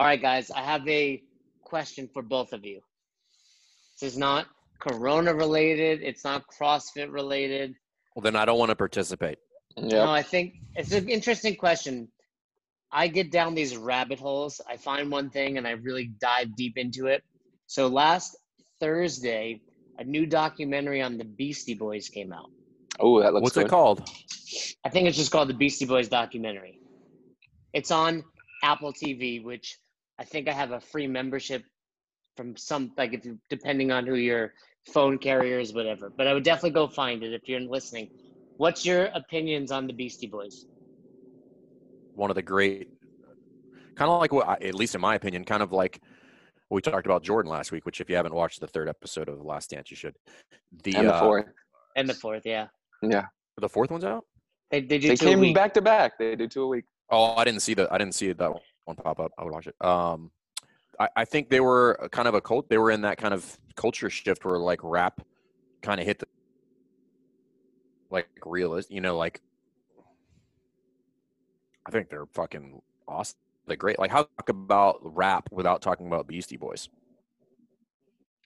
All right, guys, I have a question for both of you. This is not Corona related. It's not CrossFit related. Well, then I don't want to participate. Yep. No, I think it's an interesting question. I get down these rabbit holes. I find one thing and I really dive deep into it. So last Thursday, a new documentary on the Beastie Boys came out. Oh, that looks good. What's it called? I think it's just called the Beastie Boys documentary. It's on Apple TV, which I think I have a free membership from some, like, if you, depending on who your phone carrier is, whatever. But I would definitely go find it if you're listening. What's your opinions on the Beastie Boys? One of the great, kind of like, what, at least in my opinion, kind of like we talked about Jordan last week, which if you haven't watched the third episode of Last Dance, you should. And the fourth, yeah. Yeah. The fourth one's out? They came a week. Back to back. They do 2 a week. Oh, I didn't see that one pop up. I would watch it. I think they were kind of a cult. They were in that kind of culture shift where, like, rap kind of hit the, like, realist, you know, like, I think they're fucking awesome. They're great. Like, how talk about rap without talking about Beastie Boys?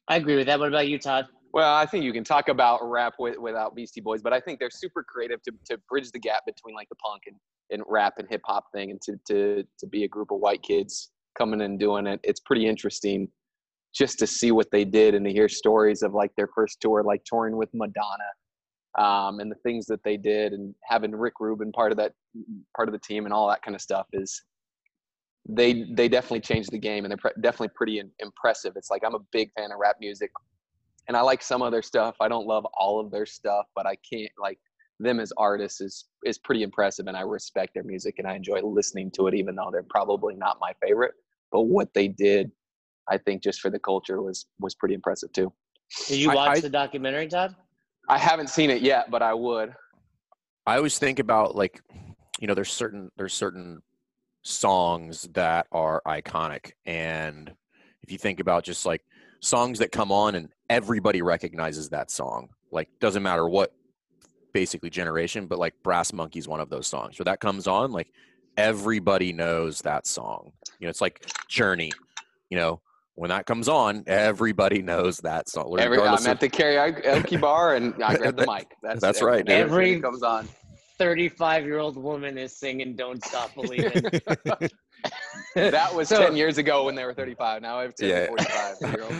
I agree with that. What about you, Todd? Well, I think you can talk about rap without Beastie Boys, but I think they're super creative to bridge the gap between, like, the punk and rap and hip hop thing, and to be a group of white kids coming and doing it. It's pretty interesting just to see what they did and to hear stories of, like, their first tour, like touring with Madonna, and the things that they did, and having Rick Rubin part of the team and all that kind of stuff. Is they definitely changed the game, and they're definitely pretty impressive. It's like, I'm a big fan of rap music, and I like some of their stuff. I don't love all of their stuff, but I can't, like, them as artists is pretty impressive, and I respect their music, and I enjoy listening to it, even though they're probably not my favorite. But what they did, I think, just for the culture was pretty impressive too. Did you watch the documentary, Todd? I haven't seen it yet, but I would. I always think about, like, you know, there's certain songs that are iconic, and if you think about just, like, songs that come on and everybody recognizes that song, like, doesn't matter what basically generation, but, like, Brass Monkey's one of those songs where that comes on, like, everybody knows that song. You know, it's like Journey, you know, when that comes on, everybody knows that song. I'm at the karaoke bar and I grab the mic. That's right. Every comes on. 35-year-old woman is singing "Don't Stop Believing." That was 10 years ago when they were 35. Now I have 45-year-olds.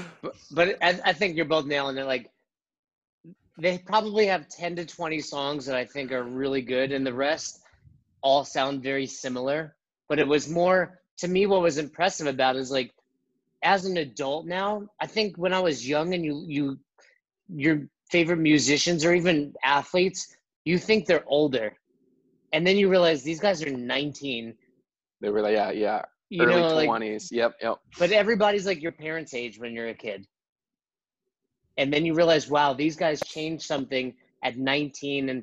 But I think you're both nailing it. Like, they probably have 10 to 20 songs that I think are really good, and the rest all sound very similar. But it was more, to me, what was impressive about it is, like, as an adult now, I think when I was young and your favorite musicians or even athletes, you think they're older. And then you realize these guys are 19. They were like, yeah. Early 20s. Like, yep. But everybody's, like, your parents' age when you're a kid. And then you realize, wow, these guys changed something at 19. And,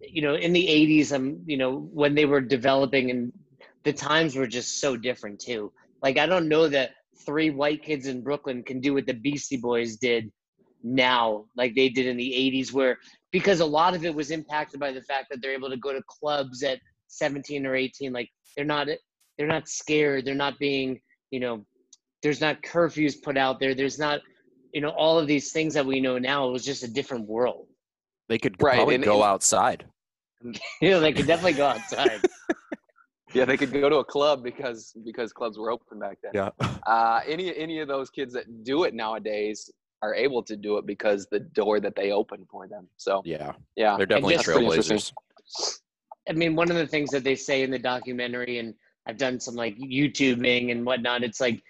you know, in the 80s, you know, when they were developing, and the times were just so different too. Like, I don't know that 3 white kids in Brooklyn can do what the Beastie Boys did now, like they did in the 80s, where, because a lot of it was impacted by the fact that they're able to go to clubs at 17 or 18. Like, they're not scared. They're not being, you know, there's not curfews put out there. There's not, you know, all of these things that we know now. It was just a different world. They could probably go outside. Yeah, they could definitely go outside. Yeah, they could go to a club because clubs were open back then. Yeah. Any of those kids that do it nowadays are able to do it because the door that they open for them. So yeah, they're definitely trailblazers. I mean, one of the things that they say in the documentary, and I've done some, like, YouTubing and whatnot, it's like,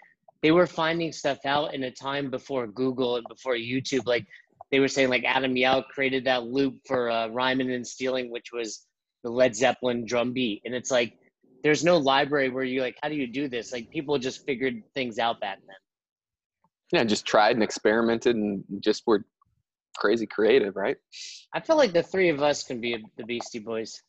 they were finding stuff out in a time before Google and before YouTube. Like, they were saying, like, Adam Yauch created that loop for Rhyming and Stealing, which was the Led Zeppelin drum beat. And it's like, there's no library where you're like, how do you do this? Like, people just figured things out back then. Yeah, just tried and experimented and just were crazy creative, right? I feel like the three of us can be the Beastie Boys.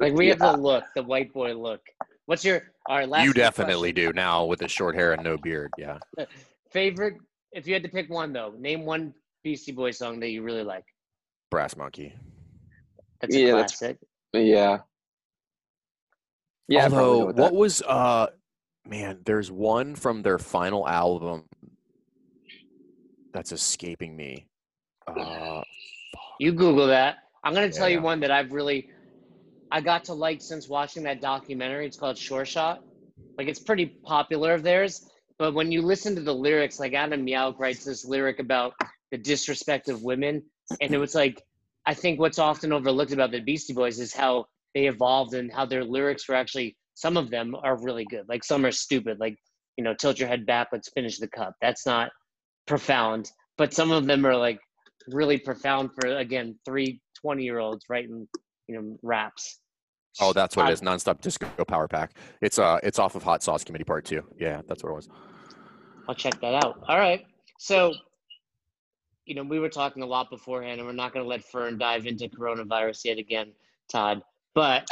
Like, we have the look, the white boy look. What's our last? You definitely question? Do now with the short hair and no beard. Yeah. Favorite? If you had to pick one, though, name one Beastie Boy song that you really like. Brass Monkey. That's a classic. Yeah. Yeah. Although, what was man? There's one from their final album that's escaping me. You Google that. I'm gonna tell you one that I've really got to like since watching that documentary. It's called Sure Shot. Like, it's pretty popular of theirs, but when you listen to the lyrics, like Adam Yauch writes this lyric about the disrespect of women, and it was like, I think what's often overlooked about the Beastie Boys is how they evolved and how their lyrics were actually, some of them are really good. Like, some are stupid, like, you know, tilt your head back, let's finish the cup. That's not profound, but some of them are like really profound for, again, 3 20-year-olds writing, you know, raps. Oh, that's what it is. Nonstop Disco Power Pack. It's off of Hot Sauce Committee Part Two. Yeah, that's what it was. I'll check that out. All right. So, you know, we were talking a lot beforehand, and we're not going to let Fern dive into coronavirus yet again, Todd. But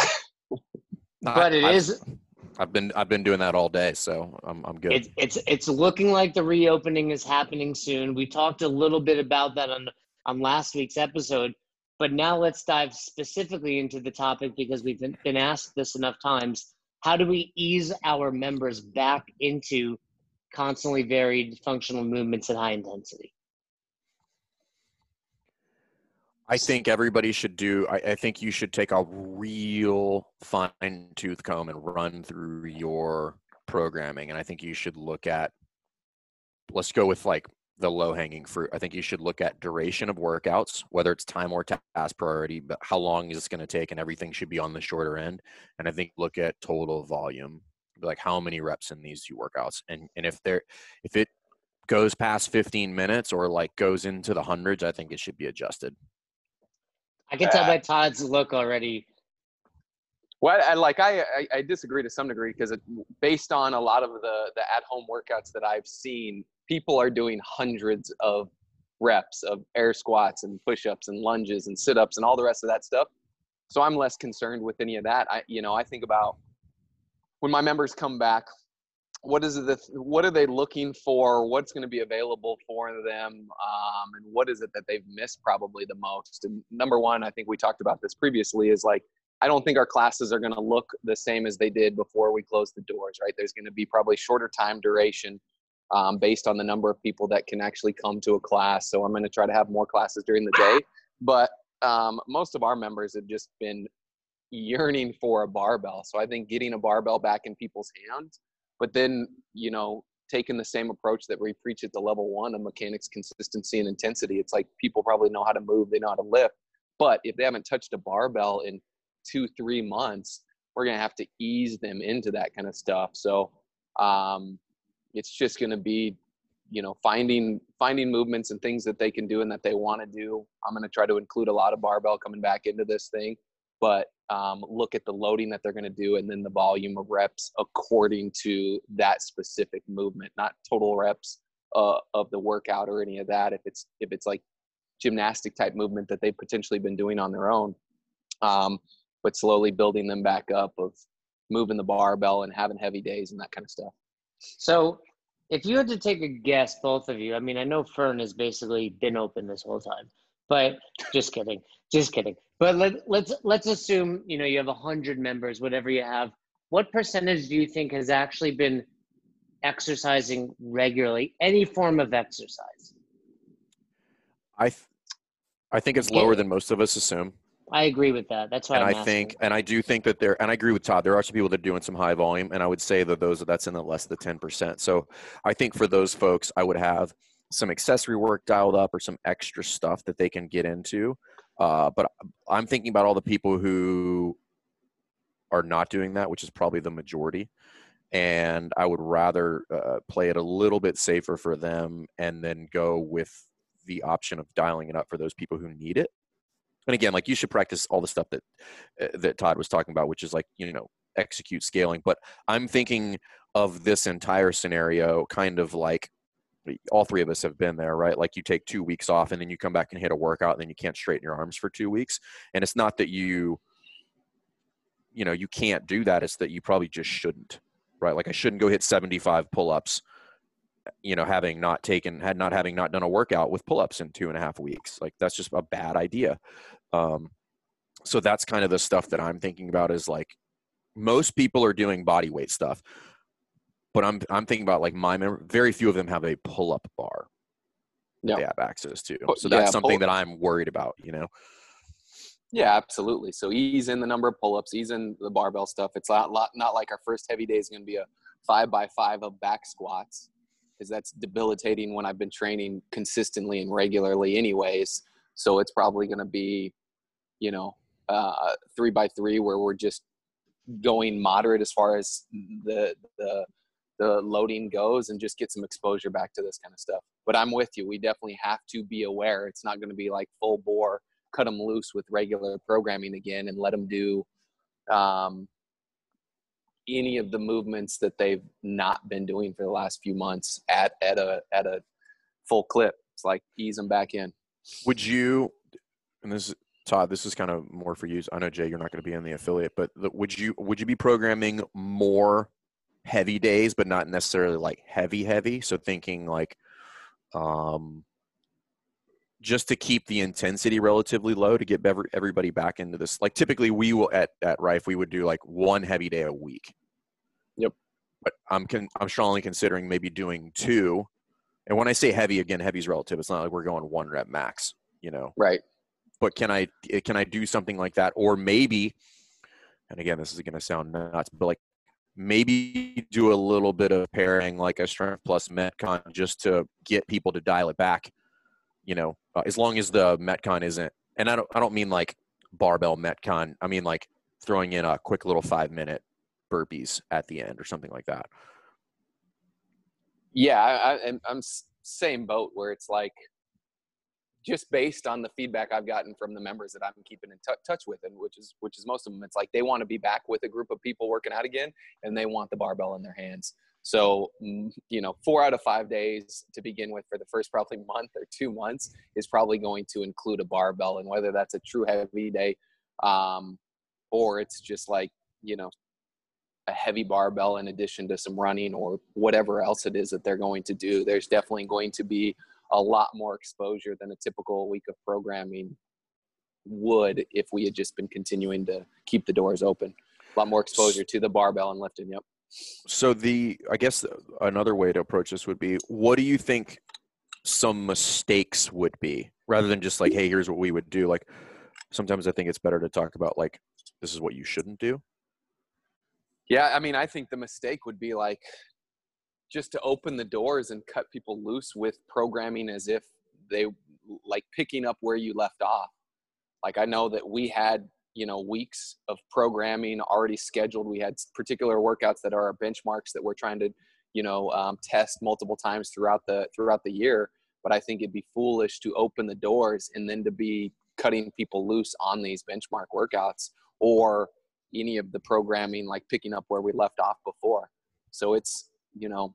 I've been doing that all day, so I'm good. It's looking like the reopening is happening soon. We talked a little bit about that on last week's episode. But now let's dive specifically into the topic, because we've been asked this enough times. How do we ease our members back into constantly varied functional movements at high intensity? I think everybody should do, I think you should take a real fine tooth comb and run through your programming. And I think you should look at, let's go with like the low-hanging fruit. I think you should look at duration of workouts, whether it's time or task priority, but how long is this going to take, and everything should be on the shorter end. And I think look at total volume, like how many reps in these two workouts. And if it goes past 15 minutes or like goes into the hundreds, I think it should be adjusted. I can tell by Todd's look already. Well, I disagree to some degree, because based on a lot of the at-home workouts that I've seen, people are doing hundreds of reps of air squats and push-ups and lunges and sit-ups and all the rest of that stuff. So I'm less concerned with any of that. I think about when my members come back, what are they looking for? What's going to be available for them? And what is it that they've missed probably the most? And number one, I think we talked about this previously, is like, I don't think our classes are going to look the same as they did before we closed the doors, right? There's going to be probably shorter time duration, based on the number of people that can actually come to a class. So I'm going to try to have more classes during the day. But most of our members have just been yearning for a barbell. So I think getting a barbell back in people's hands, but then, you know, taking the same approach that we preach at the level one of mechanics, consistency, and intensity. It's like, people probably know how to move, they know how to lift. But if they haven't touched a barbell in 2-3 months, we're going to have to ease them into that kind of stuff. So, it's just going to be, you know, finding movements and things that they can do and that they want to do. I'm going to try to include a lot of barbell coming back into this thing, but look at the loading that they're going to do and then the volume of reps according to that specific movement, not total reps of the workout or any of that. If it's like gymnastic type movement that they've potentially been doing on their own, but slowly building them back up of moving the barbell and having heavy days and that kind of stuff. So if you had to take a guess, both of you, I mean, I know Fern has basically been open this whole time, but just kidding. But let's assume, you know, you have 100 members, whatever you have. What percentage do you think has actually been exercising regularly, any form of exercise? I think it's lower than most of us assume. I agree with that. That's why I do think that there, and I agree with Todd, there are some people that are doing some high volume, and I would say that that's in the less than 10%. So I think for those folks, I would have some accessory work dialed up or some extra stuff that they can get into. But I'm thinking about all the people who are not doing that, which is probably the majority. And I would rather play it a little bit safer for them and then go with the option of dialing it up for those people who need it. And again, like, you should practice all the stuff that that Todd was talking about, which is like, you know, execute scaling. But I'm thinking of this entire scenario kind of like all three of us have been there, right? Like, you take 2 weeks off and then you come back and hit a workout and then you can't straighten your arms for 2 weeks. And it's not that you know, you can't do that. It's that you probably just shouldn't, right? Like, I shouldn't go hit 75 pull-ups, you know, having not done a workout with pull-ups in 2.5 weeks. Like, that's just a bad idea. So that's kind of the stuff that I'm thinking about, is like, most people are doing body weight stuff, but I'm thinking about like my memory, very few of them have a pull-up bar. Yep. They have access to. So that's something that I'm worried about, you know? Yeah, absolutely. So ease in the number of pull-ups, ease in the barbell stuff. It's not like our first heavy day is going to be a 5x5 of back squats, because that's debilitating when I've been training consistently and regularly anyways. So it's probably going to be, you know, 3x3 where we're just going moderate as far as the loading goes and just get some exposure back to this kind of stuff. But I'm with you. We definitely have to be aware. It's not going to be like full bore, cut them loose with regular programming again and let them do any of the movements that they've not been doing for the last few months at a full clip. It's like ease them back in. Would you, and this is, Todd, this is kind of more for you. I know, Jay, you're not going to be in the affiliate, but would you be programming more heavy days, but not necessarily like heavy? So thinking like just to keep the intensity relatively low to get everybody back into this. Like typically we will at Rife, we would do like one heavy day a week. Yep. But I'm strongly considering maybe doing two. And when I say heavy, again, heavy's relative. It's not like we're going one rep max, you know? Right. But can I do something like that? Or maybe, and again, this is going to sound nuts, but like maybe do a little bit of pairing, like a strength plus Metcon, just to get people to dial it back, you know, as long as the Metcon isn't, and I don't mean like barbell Metcon. I mean like throwing in a quick little 5-minute burpees at the end or something like that. Yeah. I'm same boat where it's like, just based on the feedback I've gotten from the members that I'm keeping in touch with, and which is most of them, it's like they want to be back with a group of people working out again, and they want the barbell in their hands. So, you know, 4 out of 5 days to begin with for the first probably month or 2 months is probably going to include a barbell, and whether that's a true heavy day or it's just like, you know, a heavy barbell in addition to some running or whatever else it is that they're going to do, there's definitely going to be a lot more exposure than a typical week of programming would if we had just been continuing to keep the doors open. A lot more exposure to the barbell and lifting. Yep. So I guess another way to approach this would be, what do you think some mistakes would be, rather than just like, hey, here's what we would do? Like sometimes I think it's better to talk about like, this is what you shouldn't do. Yeah. I mean, I think the mistake would be like, just to open the doors and cut people loose with programming as if they like picking up where you left off. Like I know that we had, you know, weeks of programming already scheduled. We had particular workouts that are our benchmarks that we're trying to, you know, test multiple times throughout the year. But I think it'd be foolish to open the doors and then to be cutting people loose on these benchmark workouts or any of the programming, like picking up where we left off before. So it's, you know,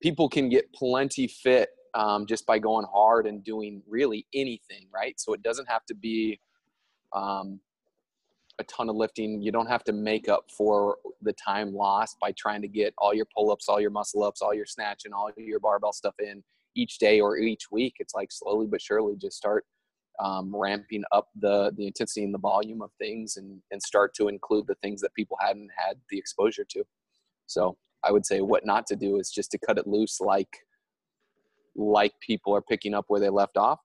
people can get plenty fit just by going hard and doing really anything, right? So it doesn't have to be a ton of lifting. You don't have to make up for the time lost by trying to get all your pull-ups, all your muscle-ups, all your snatch, and all your barbell stuff in each day or each week. It's like slowly but surely just start ramping up the intensity and the volume of things and start to include the things that people hadn't had the exposure to. So I would say what not to do is just to cut it loose like people are picking up where they left off.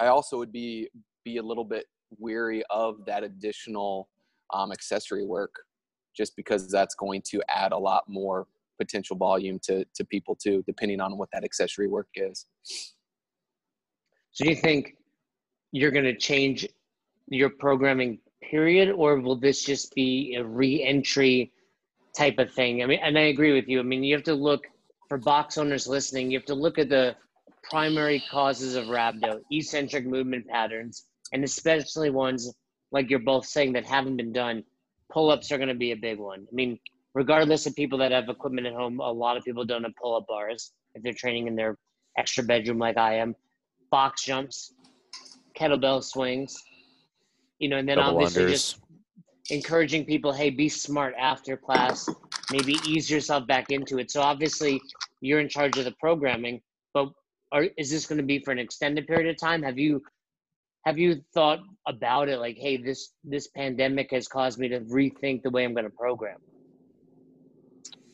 I also would be a little bit weary of that additional accessory work, just because that's going to add a lot more potential volume to people too, depending on what that accessory work is. So do you think you're going to change your programming period, or will this just be a re-entry type of thing? I mean, and I agree with you. I mean, you have to look, for box owners listening, you have to look at the primary causes of rhabdo, eccentric movement patterns, and especially ones like you're both saying that haven't been done. Pull-ups are going to be a big one. I mean, regardless of people that have equipment at home, a lot of people don't have pull-up bars if they're training in their extra bedroom like I am. Box jumps, kettlebell swings, you know, and then double obviously unders. Just encouraging people, hey, be smart after class, maybe ease yourself back into it. So obviously you're in charge of the programming, but is this going to be for an extended period of time? Have you have you thought about it? Like, hey, this pandemic has caused me to rethink the way I'm going to program.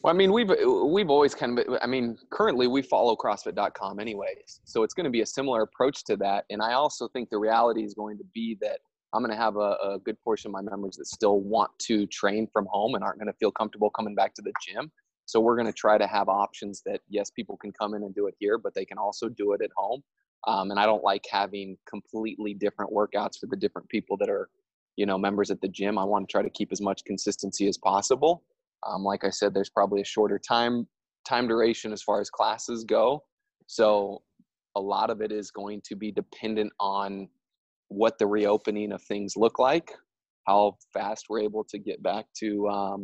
Well, I mean, we've always kind of, I mean, currently we follow CrossFit.com anyways. So it's going to be a similar approach to that. And I also think the reality is going to be that I'm going to have a good portion of my members that still want to train from home and aren't going to feel comfortable coming back to the gym. So we're going to try to have options that, yes, people can come in and do it here, but they can also do it at home. And I don't like having completely different workouts for the different people that are, you know, members at the gym. I want to try to keep as much consistency as possible. Like I said, there's probably a shorter time duration as far as classes go. So a lot of it is going to be dependent on what the reopening of things look like, how fast we're able to get back to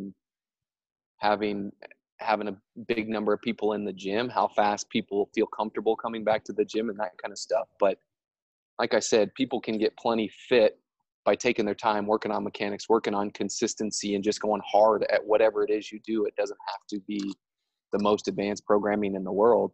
having a big number of people in the gym, how fast people feel comfortable coming back to the gym and that kind of stuff. But like I said, people can get plenty fit by taking their time, working on mechanics, working on consistency, and just going hard at whatever it is you do. It doesn't have to be the most advanced programming in the world.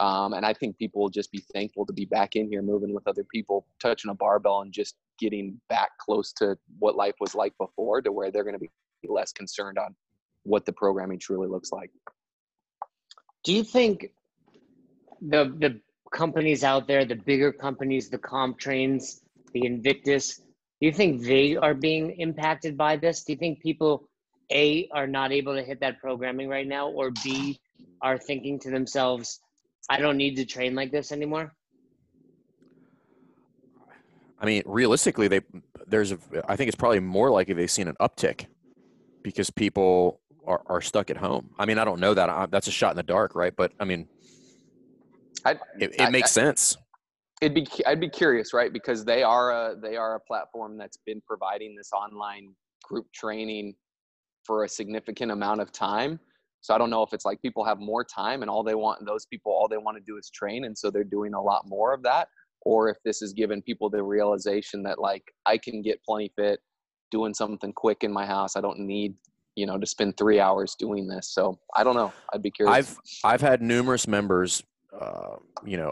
And I think people will just be thankful to be back in here, moving with other people, touching a barbell, and just getting back close to what life was like before, to where they're going to be less concerned on what the programming truly looks like. Do you think the companies out there, the bigger companies, the Comp Trains, the Invictus, do you think they are being impacted by this? Do you think people, A, are not able to hit that programming right now, or B, are thinking to themselves, I don't need to train like this anymore? I mean, realistically, I think it's probably more likely they've seen an uptick because people are stuck at home. I mean, I don't know that. That's a shot in the dark, right? But, I mean, it makes sense. I'd be curious, right? Because they are a platform that's been providing this online group training for a significant amount of time. So I don't know if it's like people have more time and all they want to do is train. And so they're doing a lot more of that. Or if this is giving people the realization that, like, I can get plenty fit doing something quick in my house. I don't need, to spend 3 hours doing this. So I don't know. I'd be curious. I've had numerous members,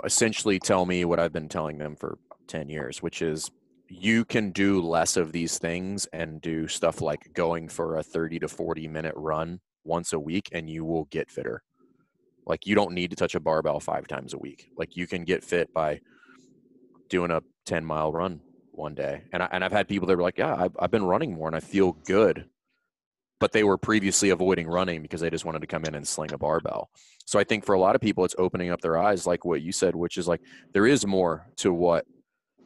essentially tell me what I've been telling them for 10 years, which is you can do less of these things and do stuff like going for a 30 to 40 minute run once a week and you will get fitter. Like, you don't need to touch a barbell 5 times a week. Like, you can get fit by doing a 10 mile run one day. And I've had people that were like, yeah, I've been running more and I feel good, but they were previously avoiding running because they just wanted to come in and sling a barbell. So I think for a lot of people, it's opening up their eyes, like what you said, which is like, there is more to what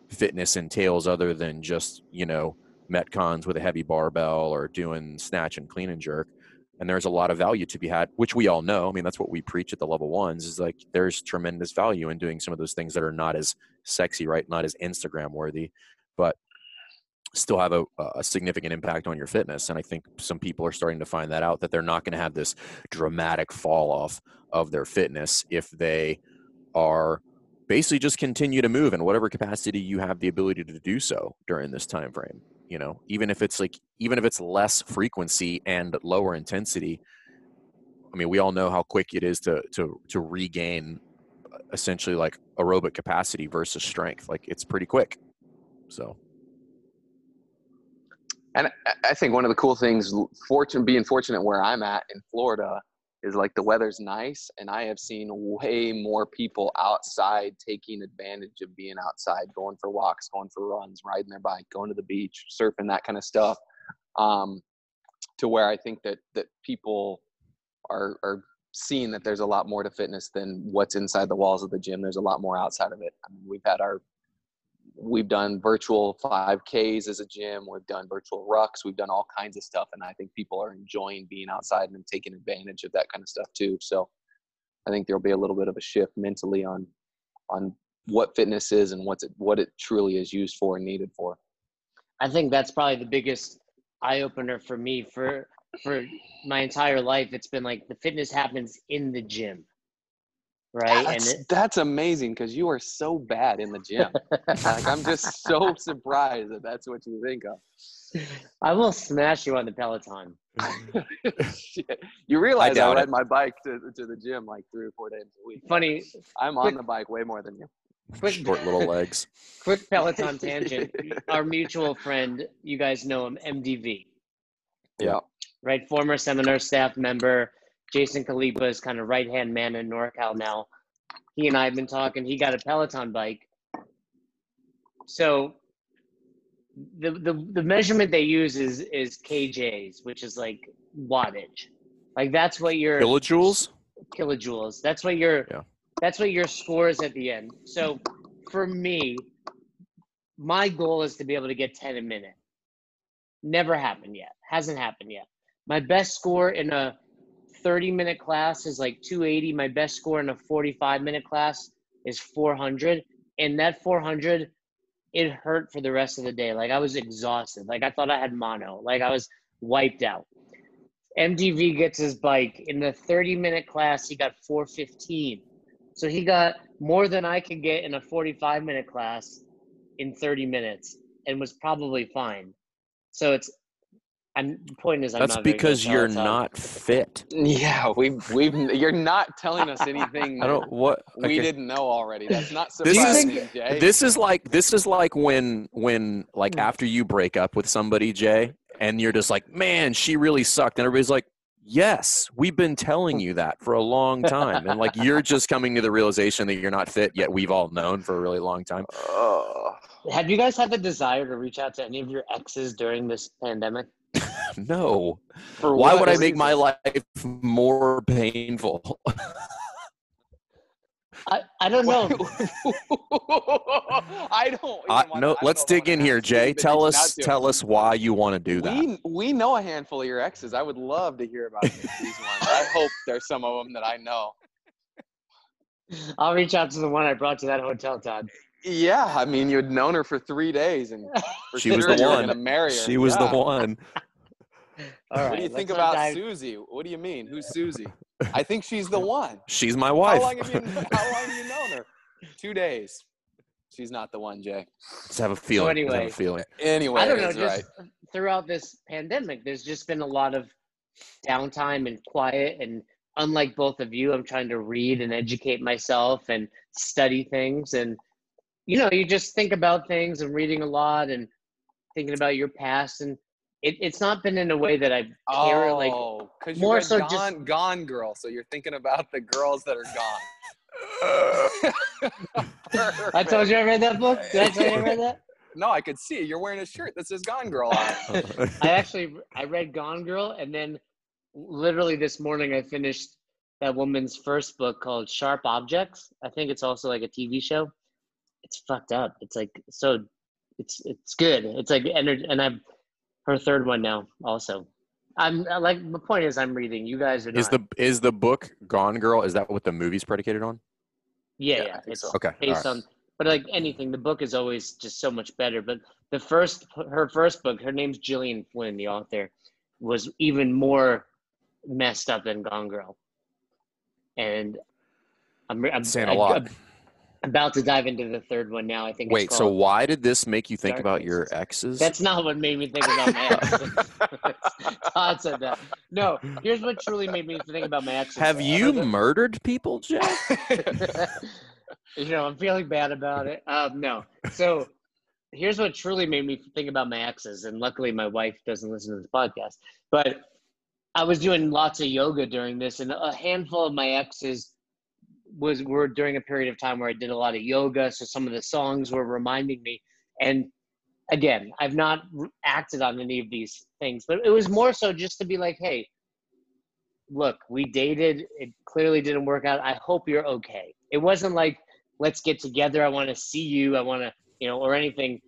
fitness entails other than just, Metcons with a heavy barbell or doing snatch and clean and jerk. And there's a lot of value to be had, which we all know. I mean, that's what we preach at the level ones, is like, there's tremendous value in doing some of those things that are not as sexy, right? Not as Instagram worthy, but still have a significant impact on your fitness. And I think some people are starting to find that out, that they're not going to have this dramatic fall off of their fitness if they are basically just continue to move in whatever capacity you have the ability to do so during this time frame. Even if it's less frequency and lower intensity, I mean, we all know how quick it is to regain essentially like aerobic capacity versus strength. Like, it's pretty quick. So. And I think one of the cool things, being fortunate where I'm at in Florida, is like the weather's nice. And I have seen way more people outside taking advantage of being outside, going for walks, going for runs, riding their bike, going to the beach, surfing, that kind of stuff. To where I think that people are seeing that there's a lot more to fitness than what's inside the walls of the gym. There's a lot more outside of it. I mean, we've done virtual 5Ks as a gym. We've done virtual rucks. We've done all kinds of stuff. And I think people are enjoying being outside and taking advantage of that kind of stuff too. So I think there'll be a little bit of a shift mentally on what fitness is and what it truly is used for and needed for. I think that's probably the biggest eye opener for me for my entire life. It's been like the fitness happens in the gym. Right. That's amazing, because you are so bad in the gym. Like, I'm just so surprised that that's what you think of. I will smash you on the Peloton. Shit. You realize I ride my bike to the gym like 3 or 4 days a week. Funny. I'm on the bike way more than you. short little legs. Quick Peloton tangent. Our mutual friend, you guys know him, MDV. Yeah. Right, former seminar staff member. Jason Khalipa is kind of right-hand man in NorCal now. He and I have been talking. He got a Peloton bike. So the measurement they use is KJs, which is like wattage. Like that's what your kilojoules. That's what your that's what your score is at the end. So for me, my goal is to be able to get 10 a minute. Never happened yet. Hasn't happened yet. My best score in a 30-minute class is like 280. My best score in a 45-minute class is 400. And that 400, it hurt for the rest of the day. Like I was exhausted. Like I thought I had mono. Like I was wiped out. MDV gets his bike. In the 30-minute class, he got 415. So he got more than I could get in a 45-minute class in 30 minutes and was probably fine. So it's the point is that's not because you're not fit. Yeah, we've you're not telling us anything. We didn't know already. That's not surprising. This is like when like after you break up with somebody, Jay, and you're just like, man, she really sucked, and everybody's like, yes, we've been telling you that for a long time, and like you're just coming to the realization that you're not fit. Yet we've all known for a really long time. Have you guys had the desire to reach out to any of your exes during this pandemic? No. Why would I make my life more painful? I don't know. Let's dig in here, Jay. Tell us why you want to do that. We know a handful of your exes. I would love to hear about these ones. I hope there's some of them that I know. I'll reach out to the one I brought to that hotel, Todd. Yeah, I mean, you had known her for 3 days, and she was the one to marry her. She was the one. All right, what do you think about Susie? What do you mean? Who's Susie? I think she's the one. She's my wife. How long have you known her? 2 days. She's not the one, Jay. Just have a feeling. So anyway, have a feeling. Anyway, I don't know. Just throughout this pandemic, there's just been a lot of downtime and quiet, and unlike both of you, I'm trying to read and educate myself and study things and. You know, you just think about things and reading a lot and thinking about your past. And it's not been in a way that I care. Oh, because you're so Gone Girl. So you're thinking about the girls that are gone. I told you I read that book. Did I tell you I read that? No, I could see. You're wearing a shirt that says Gone Girl on it. I read Gone Girl. And then literally this morning I finished that woman's first book called Sharp Objects. I think it's also like a TV show. It's fucked up. It's like, so it's good. It's like energy. And I'm her third one now also. The point is I'm reading. You guys are not. Is the book Gone Girl? Is that what the movie's predicated on? Yeah. It's okay. Based on, but like anything, the book is always just so much better. But her first book, her name's Gillian Flynn, the author, was even more messed up than Gone Girl. And I'm saying a lot. About to dive into the third one now. I think. Wait, so why did this make you think about your exes? That's not what made me think about my exes. Todd said that. No, here's what truly made me think about my exes. Have you murdered people, Jeff? You know, I'm feeling bad about it. No. So here's what truly made me think about my exes. And luckily my wife doesn't listen to this podcast. But I was doing lots of yoga during this, and a handful of my exes were during a period of time where I did a lot of yoga. So some of the songs were reminding me. And again, I've not acted on any of these things, but it was more so just to be like, hey, look, we dated. It clearly didn't work out. I hope you're okay. It wasn't like, let's get together. I want to see you. I want to, or anything,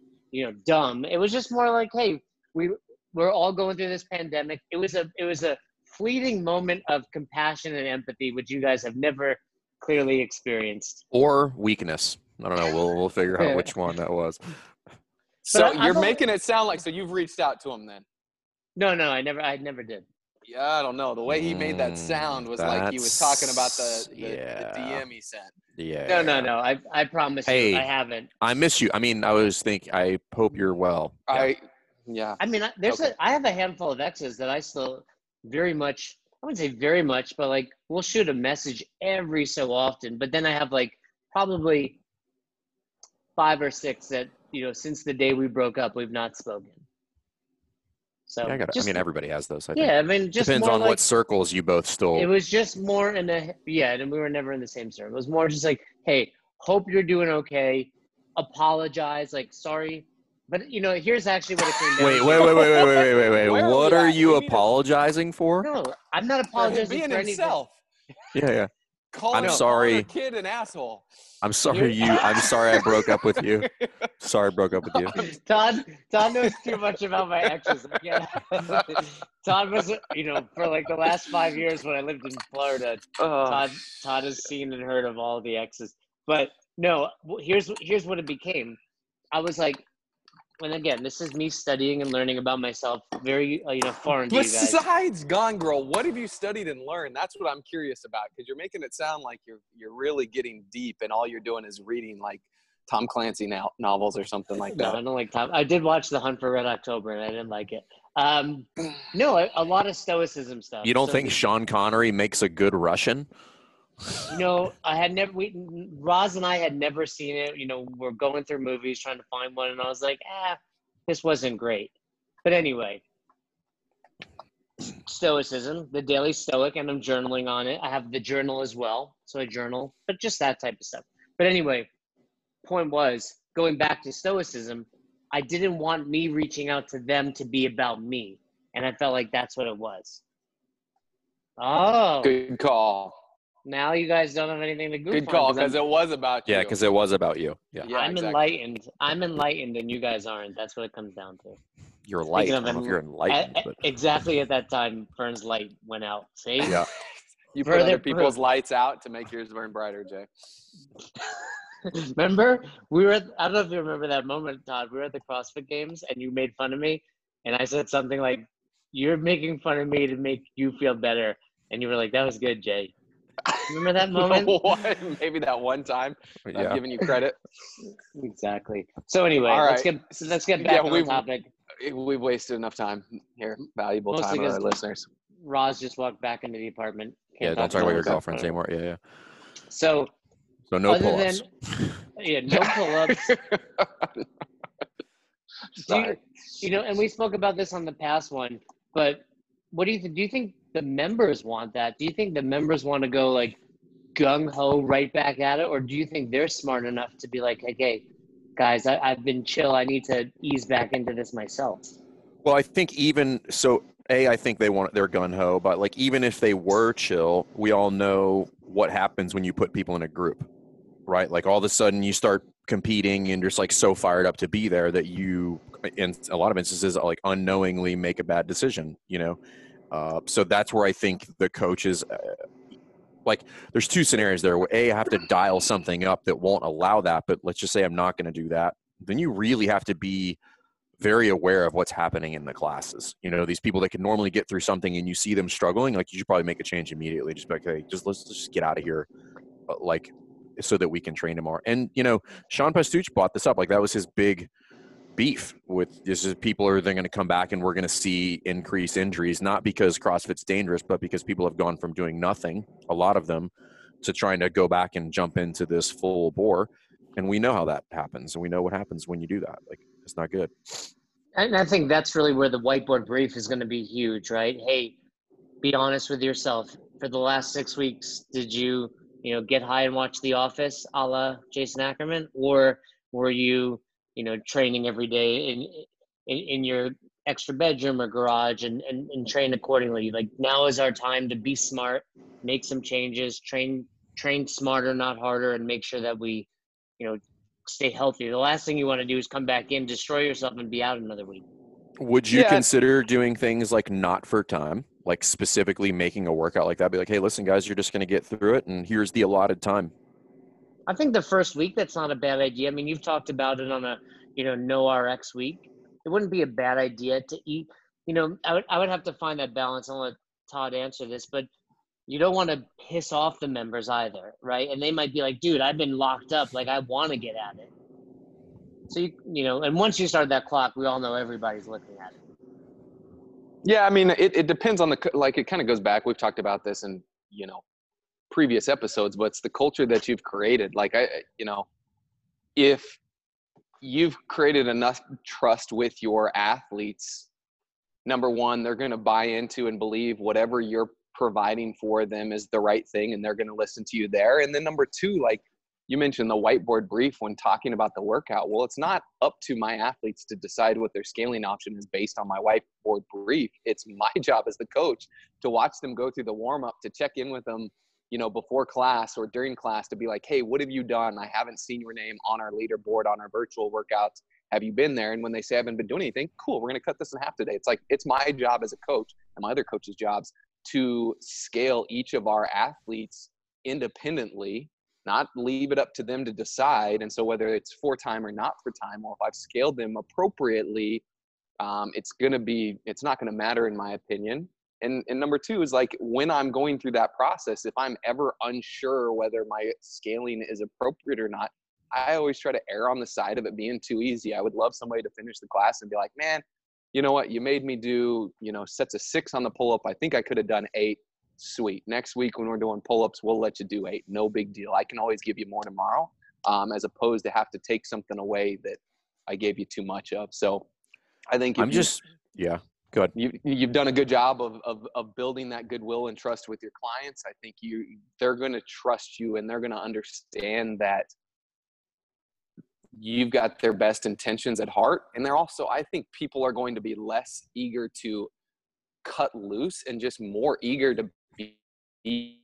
dumb. It was just more like, hey, we're all going through this pandemic. It was a fleeting moment of compassion and empathy, which you guys have never clearly experienced, or weakness. I don't know. We'll figure out which one that was. So you're making it sound like, so you've reached out to him then? No, I never did. Yeah, I don't know. The way he made that sound was like he was talking about the DM he sent. Yeah. No. I promise you, I haven't. I miss you. I mean, I hope you're well. Yeah. I mean, I have a handful of exes that I still very much. I wouldn't say very much, but like we'll shoot a message every so often. But then I have like probably five or six that, you know, since the day we broke up, we've not spoken. So yeah, I mean, everybody has those. I think. I mean, just depends on like, what circles you both still. It was just more in a, yeah. And we were never in the same circle. It was more just like, hey, hope you're doing okay. Apologize. Like, sorry. But, you know, here's actually what it came down to. Wait. What are you apologizing for? No, I'm not apologizing for anything. Being himself. Yeah, yeah. I'm sorry. Call your kid an asshole. I'm sorry I broke up with you. Sorry I broke up with you. Todd knows too much about my exes. Yeah. Todd was, you know, for like the last 5 years when I lived in Florida, Todd has seen and heard of all the exes. But no, here's what it became. I was like, and again, this is me studying and learning about myself, very, you know, foreign to you guys. Besides Gone Girl, what have you studied and learned? That's what I'm curious about, because you're making it sound like you're really getting deep, and all you're doing is reading like Tom Clancy novels or something like that. No, I don't like Tom. I did watch The Hunt for Red October, and I didn't like it. No, a lot of stoicism stuff. You don't think Sean Connery makes a good Russian? No, I had never. Roz and I had never seen it. You know, we're going through movies trying to find one, and I was like, this wasn't great. But anyway, stoicism, The Daily Stoic, and I'm journaling on it. I have the journal as well, so I journal, but just that type of stuff. But anyway, point was, going back to stoicism, I didn't want me reaching out to them to be about me, and I felt like that's what it was. Oh, good call. Now you guys don't have anything to goof on. Good call, because it was about you. Yeah, because it was about you. Yeah, I'm exactly. Enlightened. I'm enlightened, and you guys aren't. That's what it comes down to. You're light. I don't know if you're enlightened. But... Exactly at that time, Fern's light went out. See? Yeah. You put other people's lights out to make yours burn brighter, Jay. Remember? We were I don't know if you remember that moment, Todd. We were at the CrossFit Games, and you made fun of me, and I said something like, you're making fun of me to make you feel better. And you were like, that was good, Jay. Remember that moment? Maybe that one time. Yeah. I'm giving you credit. Exactly. So anyway, right. let's get back on the topic. We've wasted enough time here. Valuable mostly time on our listeners. Roz just walked back into the apartment. Don't talk about your girlfriends anymore. Yeah. So no pull-ups. No pull-ups. You know, and we spoke about this on the past one, but what do you think? Do you think the members want that? Do you think the members want to go like gung-ho right back at it? Or do you think they're smart enough to be like, okay, guys, I've been chill. I need to ease back into this myself. Well, I think even so, I think they want their gung-ho, but like even if they were chill, we all know what happens when you put people in a group, right? Like all of a sudden you start competing and just like so fired up to be there that you, in a lot of instances, like unknowingly make a bad decision, you know? So that's where I think the coaches, like there's two scenarios there. I have to dial something up that won't allow that, but let's just say I'm not going to do that. Then you really have to be very aware of what's happening in the classes. You know, these people that can normally get through something and you see them struggling, like you should probably make a change immediately. Just be like, hey, let's just get out of here. Like, so that we can train tomorrow. And, you know, Sean Pastuch brought this up. Like that was his big beef with this is people are then going to come back and we're going to see increased injuries, not because CrossFit's dangerous, but because people have gone from doing nothing, a lot of them, to trying to go back and jump into this full bore. And we know how that happens. And we know what happens when you do that. Like it's not good. And I think that's really where the whiteboard brief is going to be huge, right? Hey, be honest with yourself. For the last 6 weeks, did you, you know, get high and watch The Office a la Jason Ackerman? Or were you, you know, training every day in your extra bedroom or garage and train accordingly? Like now is our time to be smart, make some changes, train smarter, not harder, and make sure that we, you know, stay healthy. The last thing you want to do is come back in, destroy yourself, and be out another week. Would you consider doing things like not for time? Like specifically making a workout like that, be like, hey, listen, guys, you're just going to get through it. And here's the allotted time. I think the first week, that's not a bad idea. I mean, you've talked about it on a, you know, no RX week. It wouldn't be a bad idea to eat. You know, I would have to find that balance. I'll let Todd answer this, but you don't want to piss off the members either. Right. And they might be like, dude, I've been locked up. Like I want to get at it. So, you know, and once you start that clock, we all know everybody's looking at it. Yeah, I mean, it depends on the – like it kind of goes back. We've talked about this in, you know, previous episodes, but it's the culture that you've created. Like, you know, if you've created enough trust with your athletes. Number one, they're going to buy into and believe whatever you're providing for them is the right thing, and they're going to listen to you there. And then number two, like you mentioned, the whiteboard brief when talking about the workout. Well, it's not up to my athletes to decide what their scaling option is based on my whiteboard brief. It's my job as the coach to watch them go through the warm-up, to check in with them, you know, before class or during class, to be like, hey, what have you done? I haven't seen your name on our leaderboard, on our virtual workouts. Have you been there? And when they say I haven't been doing anything, cool, we're going to cut this in half today. It's like, it's my job as a coach and my other coaches' jobs to scale each of our athletes independently, not leave it up to them to decide. And so whether it's for time or not for time, well, if I've scaled them appropriately, it's not going to matter, in my opinion. And number two is, like, when I'm going through that process, if I'm ever unsure whether my scaling is appropriate or not, I always try to err on the side of it being too easy. I would love somebody to finish the class and be like, man, you know what? You made me do, sets of 6 on the pull-up. I think I could have done 8. Sweet. Next week when we're doing pull-ups, we'll let you do 8. No big deal. I can always give you more tomorrow, as opposed to have to take something away that I gave you too much of. So I think good. You've done a good job of building that goodwill and trust with your clients. I think they're going to trust you, and they're going to understand that you've got their best intentions at heart. And they're also, I think people are going to be less eager to cut loose and just more eager to be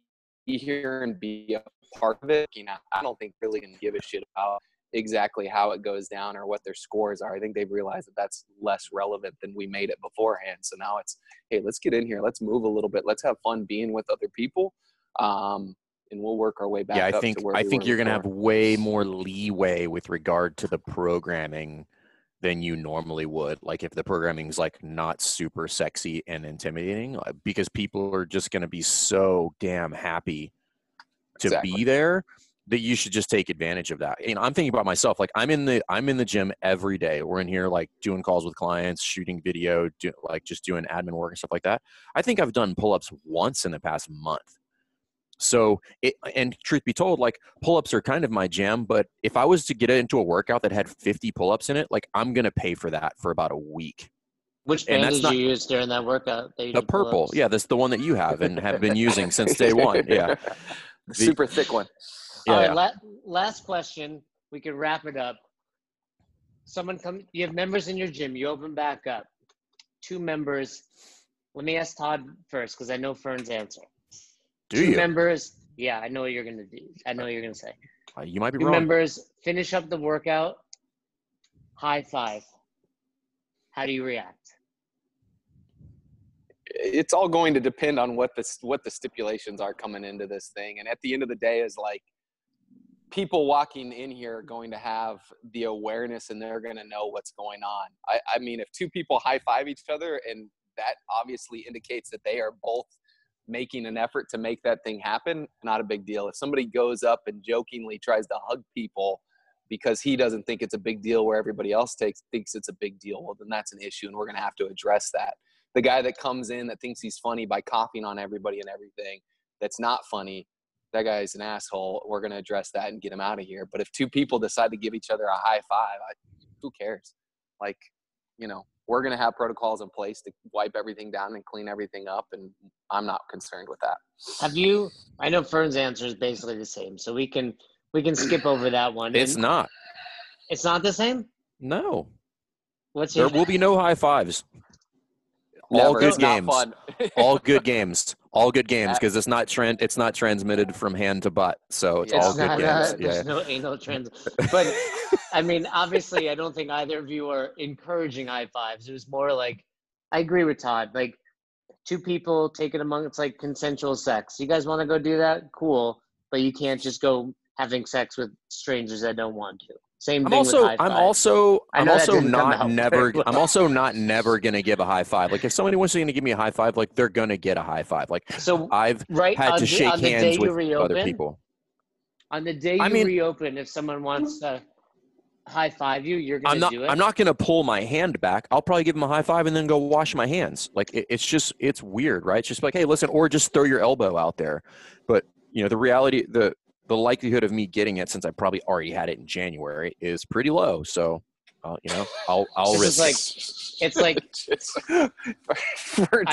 here and be a part of it. I don't think really going to give a shit about exactly how it goes down or what their scores are. I think they've realized that that's less relevant than we made it beforehand. So now it's, hey, let's get in here. Let's move a little bit. Let's have fun being with other people. And we'll work our way back up to where we were. I think you're going to have way more leeway with regard to the programming than you normally would. Like, if the programming is like not super sexy and intimidating, because people are just going to be so damn happy to be there, that you should just take advantage of that. I'm thinking about myself. Like, I'm in the gym every day. We're in here like doing calls with clients, shooting video, just doing admin work and stuff like that. I think I've done pull-ups once in the past month. So, and truth be told, like, pull-ups are kind of my jam, but if I was to get into a workout that had 50 pull-ups in it, like, I'm going to pay for that for about a week. Which band did you use during that workout? The purple. Pull-ups? Yeah, that's the one that you have and have been using since day one. Yeah. The super thick one. Yeah. All right, last question. We could wrap it up. You have members in your gym. You open back up. 2 members. Let me ask Todd first, because I know Fern's answer. Do you? 2 members. Yeah, I know what you're going to do. I know what you're going to say. You might be wrong. 2 members finish up the workout. High five. How do you react? It's all going to depend on what the stipulations are coming into this thing. And at the end of the day is, like, people walking in here are going to have the awareness, and they're going to know what's going on. I mean, if 2 people high five each other, and that obviously indicates that they are both making an effort to make that thing happen, not a big deal. If somebody goes up and jokingly tries to hug people because he doesn't think it's a big deal, where everybody else thinks it's a big deal, well, then that's an issue, and we're going to have to address that. The guy that comes in that thinks he's funny by coughing on everybody and everything, that's not funny. That guy's an asshole. We're going to address that and get him out of here. But if 2 people decide to give each other a high five, who cares? Like, we're going to have protocols in place to wipe everything down and clean everything up, and I'm not concerned with that. I know Fern's answer is basically the same, so we can skip over that one. It's not the same? No. There will be no high fives. All good games. All good games, because it's not transmitted from hand to butt, so it's all good games. There's no anal trans. But I mean, obviously, I don't think either of you are encouraging high fives. It was more like, I agree with Todd. Like, 2 people taking it's like consensual sex. You guys want to go do that? Cool, but you can't just go having sex with strangers that don't want to. I'm also not never gonna give a high five. Like, if somebody wants to give me a high five, like, they're gonna get a high five. Like, so I've had to shake hands with other people. On the day you reopen, if someone wants to high five you, do it. I'm not gonna pull my hand back. I'll probably give them a high five and then go wash my hands. Like, it's weird, right? It's just like, hey, listen, or just throw your elbow out there. But the reality, the the likelihood of me getting it, since I probably already had it in January, is pretty low. So, you know, I'll risk it. It's like it's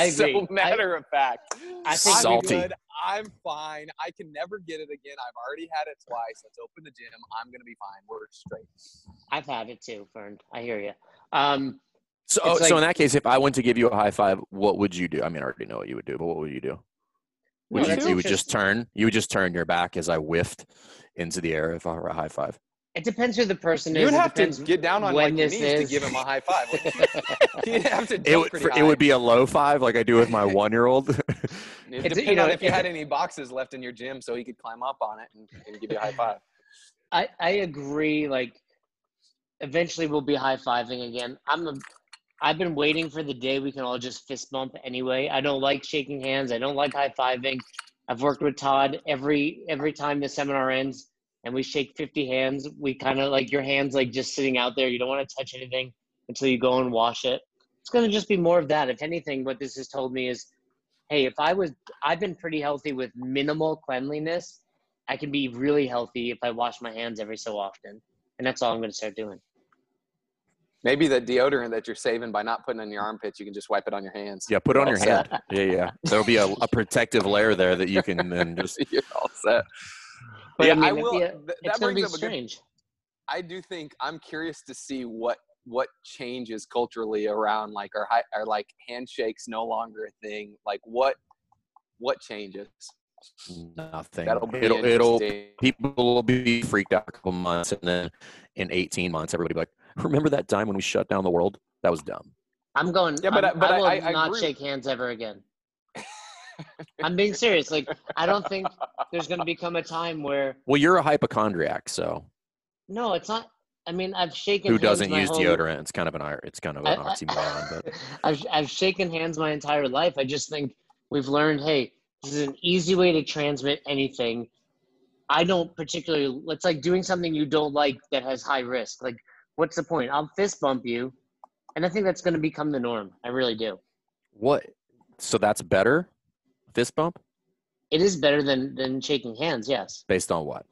so matter of fact. I think salty. I'm good. I'm fine. I can never get it again. I've already had it twice. Let's open the gym. I'm gonna be fine. We're straight. I've had it too, Fern. I hear you. So in that case, if I went to give you a high five, what would you do? I mean, I already know what you would do, but what would you do? You would just turn your back as I whiffed into the air if I were a high five. It depends who the person is. You would have to get down on like your knees to give him a high five. You'd have to jump pretty high. It would be a low five like I do with my 1-year-old. It depends on if you had any boxes left in your gym so he could climb up on it and give you a high five. I agree. Like, eventually we'll be high fiving again. I've been waiting for the day we can all just fist bump anyway. I don't like shaking hands. I don't like high fiving. I've worked with Todd every time the seminar ends and we shake 50 hands. We kind of like your hands like just sitting out there. You don't want to touch anything until you go and wash it. It's going to just be more of that. If anything, what this has told me is, hey, I've been pretty healthy with minimal cleanliness. I can be really healthy if I wash my hands every so often. And that's all I'm going to start doing. Maybe the deodorant that you're saving by not putting on your armpits, you can just wipe it on your hands. Yeah, put it on your hand. Yeah. There'll be a protective layer there that you can then just. You're all set. But yeah, I mean, that brings up strange. I do think I'm curious to see what changes culturally around like our like handshakes no longer a thing. Like what changes? Nothing. It'll people will be freaked out a couple months, and then in 18 months everybody will be like, remember that time when we shut down the world? That was dumb. I'm going, yeah, but I will not shake hands ever again. I'm being serious. Like, I don't think there's going to become a time where, well, you're a hypochondriac, so no, it's not. I mean, I've shaken hands. Who doesn't use deodorant? It's kind of an oxymoron, but I've shaken hands my entire life. I just think we've learned, hey, this is an easy way to transmit anything. I don't particularly, it's like doing something you don't like that has high risk. Like, what's the point? I'll fist bump you. And I think that's going to become the norm. I really do. What? So that's better? Fist bump? It is better than shaking hands, yes. Based on what?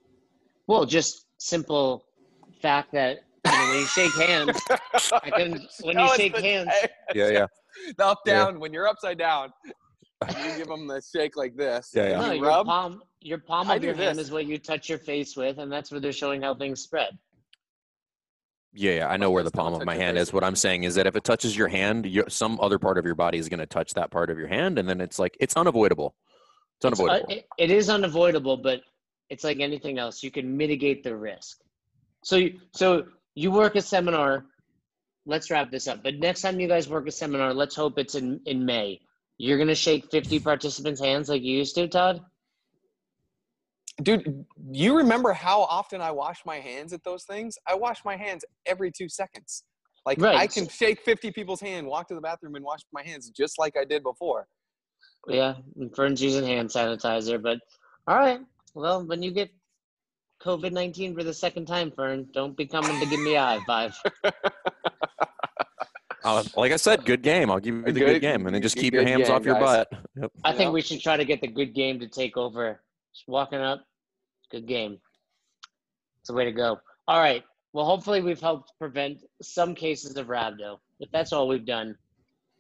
Well, just simple fact that when you shake hands, The up, down, when you're upside down. You give them the shake like this. Yeah, yeah. No, your palm of your hand is what you touch your face with, and that's where they're showing how things spread. Yeah, I know where the palm of my hand is. What I'm saying is that if it touches your hand, some other part of your body is going to touch that part of your hand, and then it's like it's unavoidable. It's unavoidable. It is unavoidable, but it's like anything else. You can mitigate the risk. So you work a seminar. Let's wrap this up. But next time you guys work a seminar, let's hope it's in May. You're going to shake 50 participants' hands like you used to, Todd? Dude, you remember how often I wash my hands at those things? I wash my hands every 2 seconds. Like, right. I can shake 50 people's hand, walk to the bathroom, and wash my hands just like I did before. Yeah, Fern's using hand sanitizer, but all right. Well, when you get COVID-19 for the second time, Fern, don't be coming to give me a high five. Like I said, good game. I'll give you the good game. And then just keep your hands off your butt. Yep. I think we should try to get the good game to take over. Just walking up, good game. It's the way to go. All right. Well, hopefully we've helped prevent some cases of rhabdo. If that's all we've done,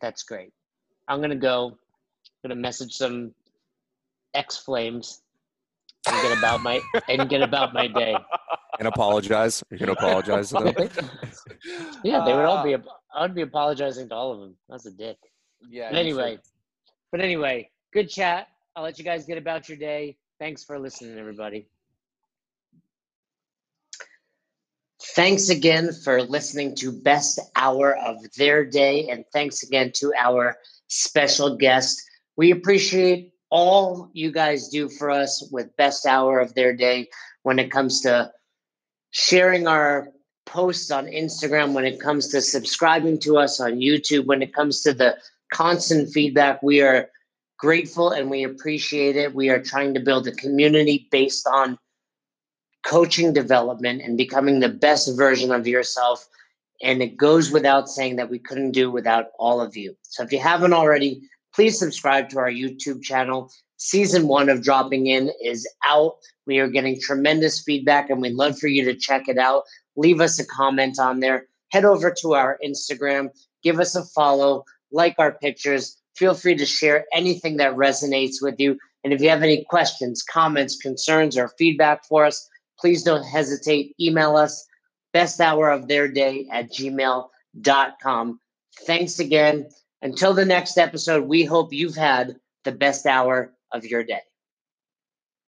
that's great. I'm going to go. I'm going to message some ex-Flames and get about my day. And apologize. You're going to apologize to them? Yeah, they would all be – I'd be apologizing to all of them. That's a dick. Yeah. But anyway, good chat. I'll let you guys get about your day. Thanks for listening, everybody. Thanks again for listening to Best Hour of Their Day. And thanks again to our special guest. We appreciate all you guys do for us with Best Hour of Their Day when it comes to sharing our posts on Instagram, when it comes to subscribing to us on YouTube, when it comes to the constant feedback. We are grateful and we appreciate it. We are trying to build a community based on coaching development and becoming the best version of yourself. And it goes without saying that we couldn't do without all of you. So if you haven't already, please subscribe to our YouTube channel. Season 1 of Dropping In is out. We are getting tremendous feedback, and we'd love for you to check it out. Leave us a comment on there. Head over to our Instagram. Give us a follow. Like our pictures. Feel free to share anything that resonates with you. And if you have any questions, comments, concerns, or feedback for us, please don't hesitate. Email us, besthouroftheirday@gmail.com. Thanks again. Until the next episode, we hope you've had the best hour of your day.